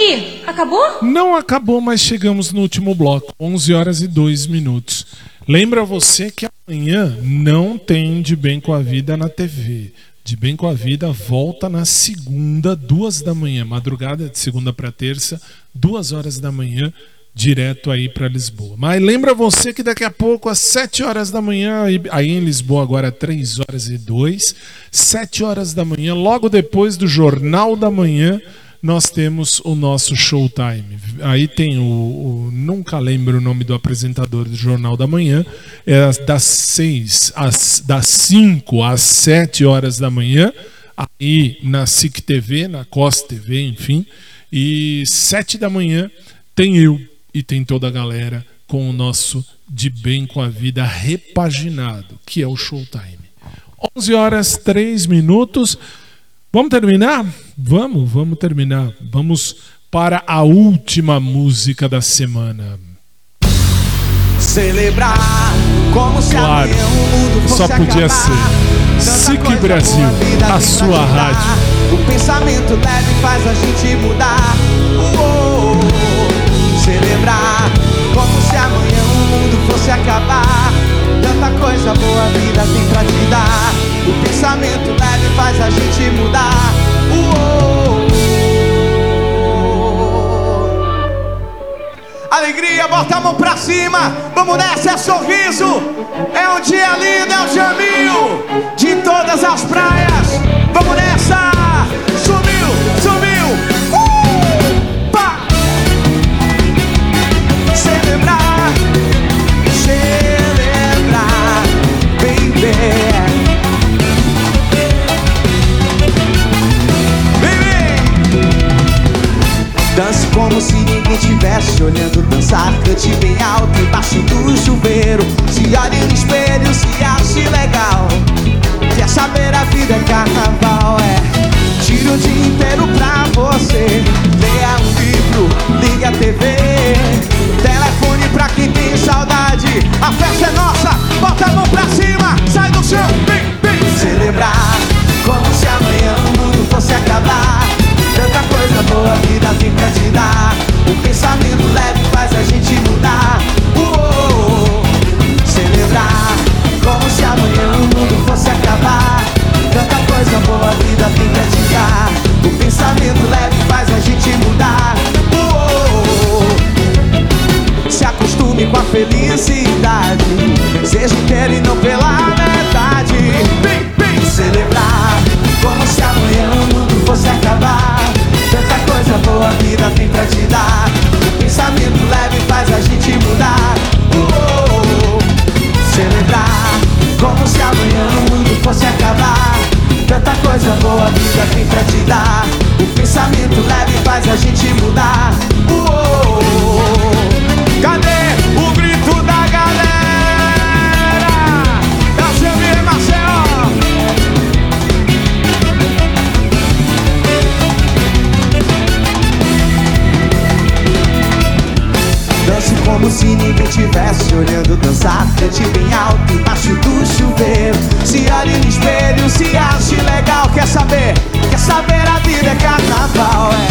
Ih, acabou? Não acabou, mas chegamos no último bloco, 11h02. Lembra você que amanhã não tem De Bem com a Vida na TV. De Bem com a Vida volta na segunda, 2 da manhã, madrugada de segunda para terça, 2 horas da manhã, direto aí para Lisboa. Mas lembra você que daqui a pouco, às 7h, aí em Lisboa agora 3h02, 7h, logo depois do Jornal da Manhã, nós temos o nosso Showtime. Aí tem o nunca lembro o nome do apresentador do Jornal da Manhã. É das 5 às 7h, aí na SIC TV, na COS TV, enfim. E 7h tem eu e tem toda a galera com o nosso De Bem com a Vida repaginado, que é o Showtime. 11h03. Vamos terminar? Vamos terminar. Vamos para a última música da semana. Celebrar como se claro, só podia ser. SIC Brasil, a sua rádio. O pensamento leve faz a gente mudar. Celebrar como se amanhã o mundo fosse acabar. Tanta coisa boa a vida tem pra te dar. O pensamento leve faz a gente mudar. Alegria, bota a mão pra cima. Vamos nessa, é sorriso. É um dia lindo, é o Jamil de todas as praias. Vamos nessa. Sumiu pá. Celebrar, baby. Dance como se ninguém tivesse olhando dançar. Cante bem alto embaixo do chuveiro. Se olhe no espelho, se ache legal. Quer saber, a vida é carnaval, é. Tira o dia inteiro pra você. Leia um livro, ligue a TV. Telefone pra quem tem saudade. A festa é nossa, bota a mão pra cima. Sai do chão, vem. Celebrar como se amanhã o mundo fosse acabar. Tanta coisa boa a vida tem pra te dar. O pensamento leve faz a gente mudar. Celebrar como se amanhã o mundo fosse acabar. Tanta coisa boa a vida tem pra te dar. O pensamento leve faz a gente mudar. Se acostume com a felicidade. Seja inteiro e não pela metade. Vem celebrar como se amanhã o mundo fosse acabar. Tanta coisa boa a vida tem pra te dar. O pensamento leve faz a gente mudar. Celebrar como se amanhã o mundo fosse acabar. Tanta coisa boa a vida tem pra te dar. O pensamento leve faz a gente mudar. Cadê o grito da galera? Da Samir Marcelo. Dance como se ninguém tivesse olhando dançar. gente bem alto embaixo do chuveiro. Se olhe no espelho, se ache legal. Quer saber? Quer saber? A vida é carnaval, é.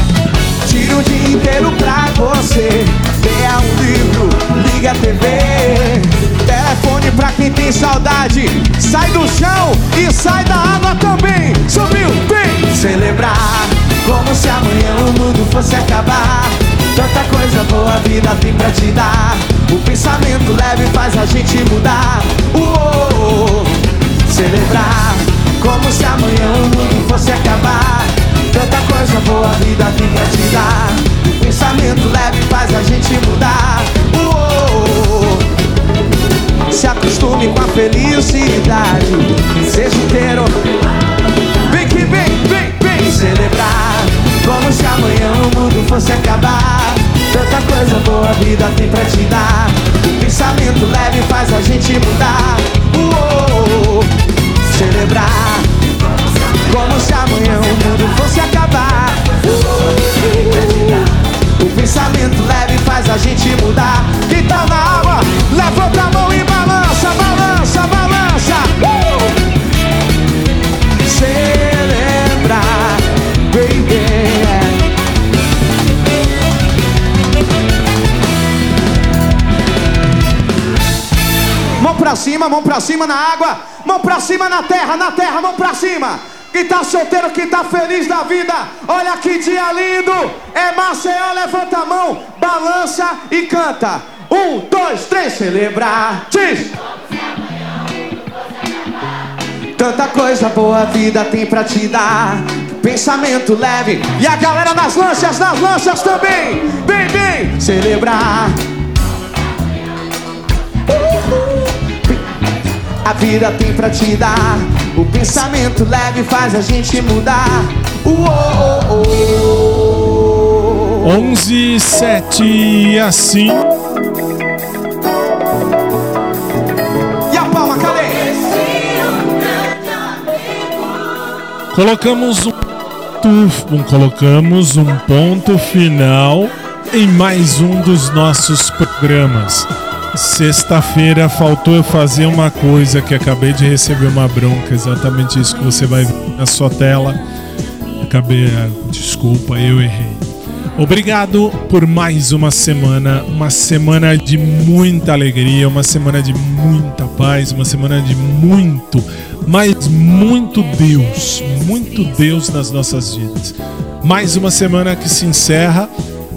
Tira o dia inteiro pra você. Leia um livro, liga a TV. Telefone pra quem tem saudade. Sai do chão e sai da água também. Subiu, vem! Celebrar como se amanhã o mundo fosse acabar. Tanta coisa boa a vida tem pra te dar. O pensamento leve faz a gente mudar. Celebrar como se amanhã o mundo fosse acabar. Tanta coisa boa a vida tem pra te dar. O pensamento leve faz a gente mudar. Se acostume com a felicidade. Seja inteiro. Vem que vem, vem, vem. Celebrar como se amanhã o mundo fosse acabar. Tanta coisa boa a vida tem pra te dar. O pensamento leve faz a gente mudar. Celebrar como se amanhã o mundo fosse acabar. O pensamento leve faz a gente mudar. Quem tá na água, levanta a mão e balança, balança, balança. Celebrar, baby. Mão pra cima na água, mão pra cima na terra, mão pra cima. Quem tá solteiro, quem tá feliz da vida, olha que dia lindo, é Maceió, levanta a mão, balança e canta. 1, 2, 3, celebrar, diz! Tanta coisa boa a vida tem pra te dar, pensamento leve. E a galera nas lanchas também, bem, bem, celebrar. A vida tem pra te dar. O pensamento leve faz a gente mudar. 11:07 assim. E a palma, cadê? Colocamos um ponto final em mais um dos nossos programas. Sexta-feira faltou eu fazer uma coisa que acabei de receber uma bronca, exatamente isso que você vai ver na sua tela. Desculpa, eu errei. Obrigado por mais uma semana de muita alegria, uma semana de muita paz, uma semana de muito, mas muito Deus nas nossas vidas. Mais uma semana que se encerra.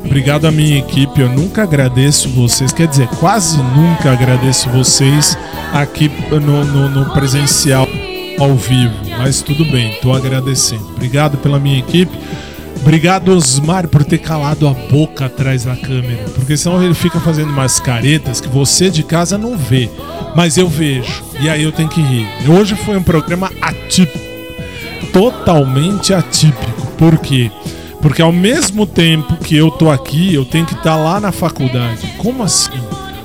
Obrigado à minha equipe, eu nunca agradeço vocês, quer dizer, quase nunca agradeço vocês aqui no presencial, ao vivo, mas tudo bem, estou agradecendo. Obrigado pela minha equipe, obrigado Osmar por ter calado a boca atrás da câmera, porque senão ele fica fazendo umas caretas que você de casa não vê, mas eu vejo, e aí eu tenho que rir. Hoje foi um programa atípico, totalmente atípico, por quê? Porque ao mesmo tempo que eu tô aqui, eu tenho que estar lá na faculdade. Como assim?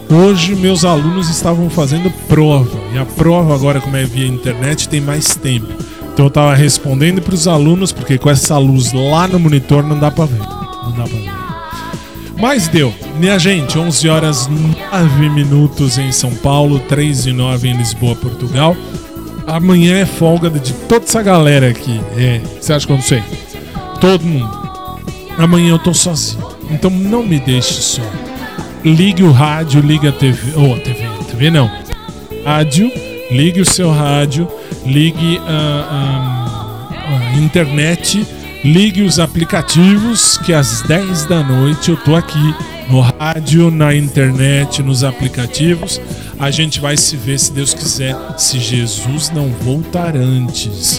Hoje meus alunos estavam fazendo prova. E a prova agora, como é via internet, tem mais tempo. Então eu tava respondendo para os alunos, porque com essa luz lá no monitor não dá para ver. Não dá pra ver. Mas deu. Minha gente, 11:09 em São Paulo, 3:09 em Lisboa, Portugal. Amanhã é folga de toda essa galera aqui. É, você acha que eu não sei? Todo mundo. Amanhã eu tô sozinho, então não me deixe só. Ligue o rádio, ligue a TV, ou a TV não. Rádio, ligue o seu rádio, ligue a internet, ligue os aplicativos, que às 10 da noite eu tô aqui no rádio, na internet, nos aplicativos. A gente vai se ver, se Deus quiser, se Jesus não voltar antes.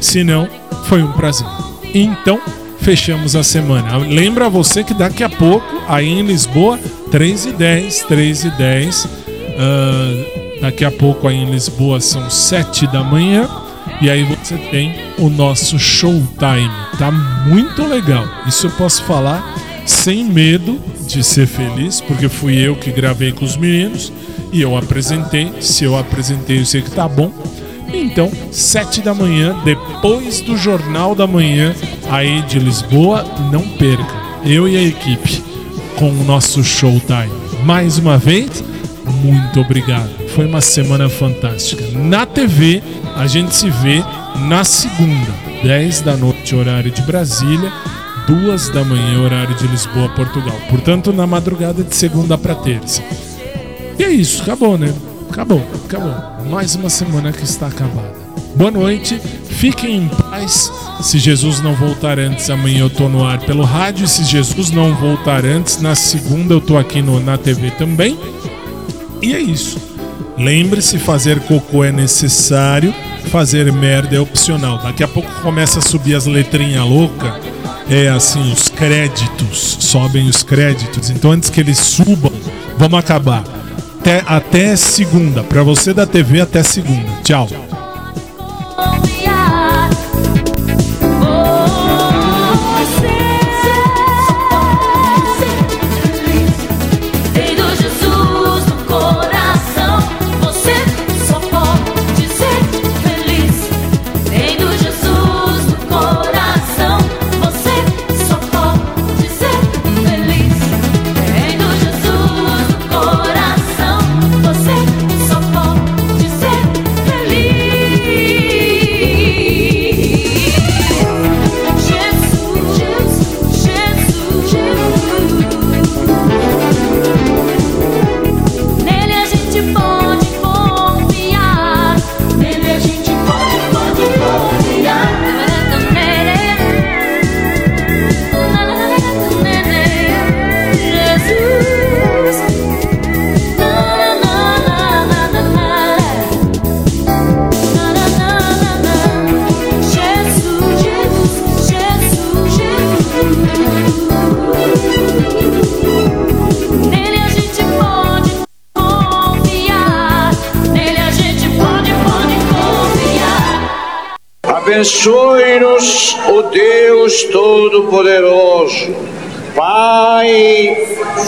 Se não, foi um prazer. Então, fechamos a semana. Lembra você que daqui a pouco, aí em Lisboa, 3:10, 3:10. Daqui a pouco aí em Lisboa são 7 da manhã. E aí você tem o nosso showtime. Tá muito legal. Isso eu posso falar sem medo de ser feliz, porque fui eu que gravei com os meninos e eu apresentei. Se eu apresentei, eu sei que tá bom. Então, 7 da manhã, depois do Jornal da Manhã, aí de Lisboa, não perca. Eu e a equipe, com o nosso showtime. Mais uma vez, muito obrigado. Foi uma semana fantástica. Na TV, a gente se vê na segunda, 10 da noite, horário de Brasília, 2 da manhã, horário de Lisboa, Portugal. Portanto, na madrugada de segunda para terça. E é isso, acabou, né? Acabou. Mais uma semana que está acabada. Boa noite, fiquem em paz. Se Jesus não voltar antes, amanhã eu tô no ar pelo rádio. Se Jesus não voltar antes, na segunda eu tô aqui na TV também. E é isso. Lembre-se, fazer cocô é necessário, fazer merda é opcional. Daqui a pouco começa a subir as letrinhas loucas. É assim, os créditos. Sobem os créditos. Então antes que eles subam, vamos acabar. Até segunda. Pra você da TV, até segunda. Tchau. Abençoe-nos, ó Deus Todo-Poderoso, Pai,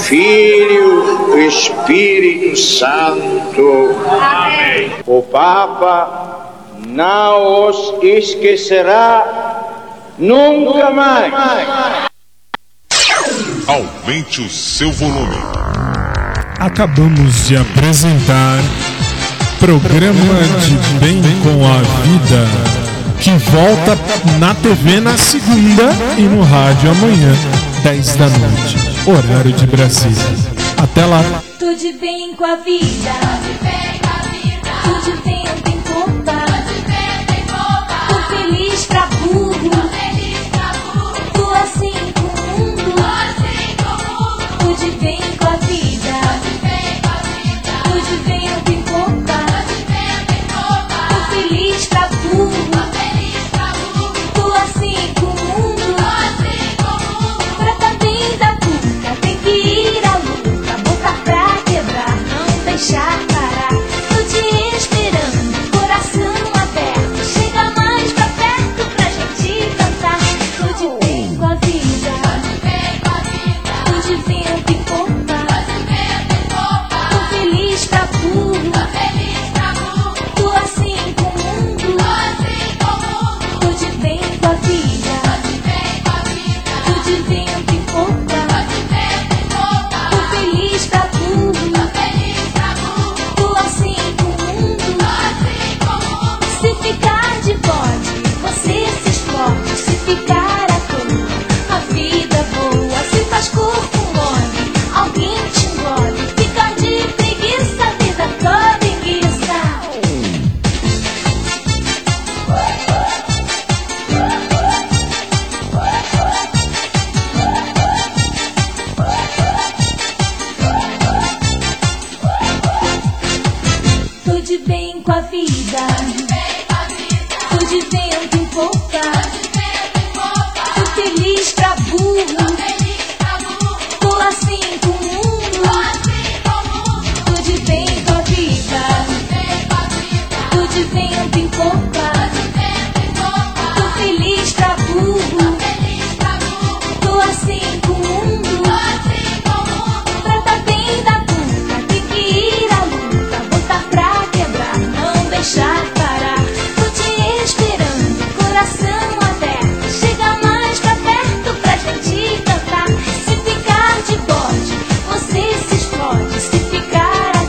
Filho e Espírito Santo. Amém. O Papa não os esquecerá nunca mais. Aumente o seu volume. Acabamos de apresentar Programa de Bem com a Vida, que volta na TV na segunda e no rádio amanhã, 10 da noite, horário de Brasília. Até lá. Tudo de bem com a vida. Tudo de bem eu tenho conta. Tô feliz pra burro. Tô assim com o mundo. Tudo de bem com a vida. Tudo de bem eu tenho conta. Tô feliz pra burro. Pode, você se explode, se ficar à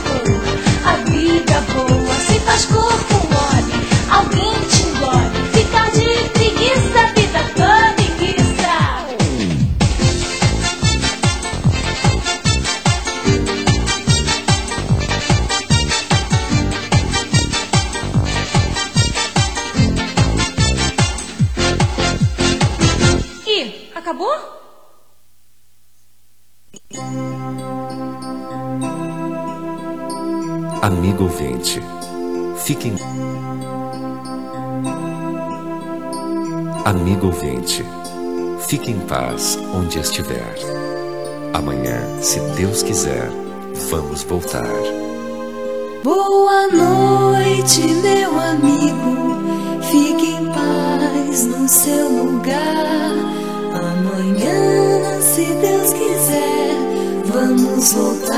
toa, a vida Acabou? Amigo ouvinte, fique em... Amigo ouvinte, fique em paz onde estiver. Amanhã, se Deus quiser, vamos voltar. Boa noite, meu amigo. Fique em paz no seu lugar. Amanhã, se Deus quiser, vamos voltar.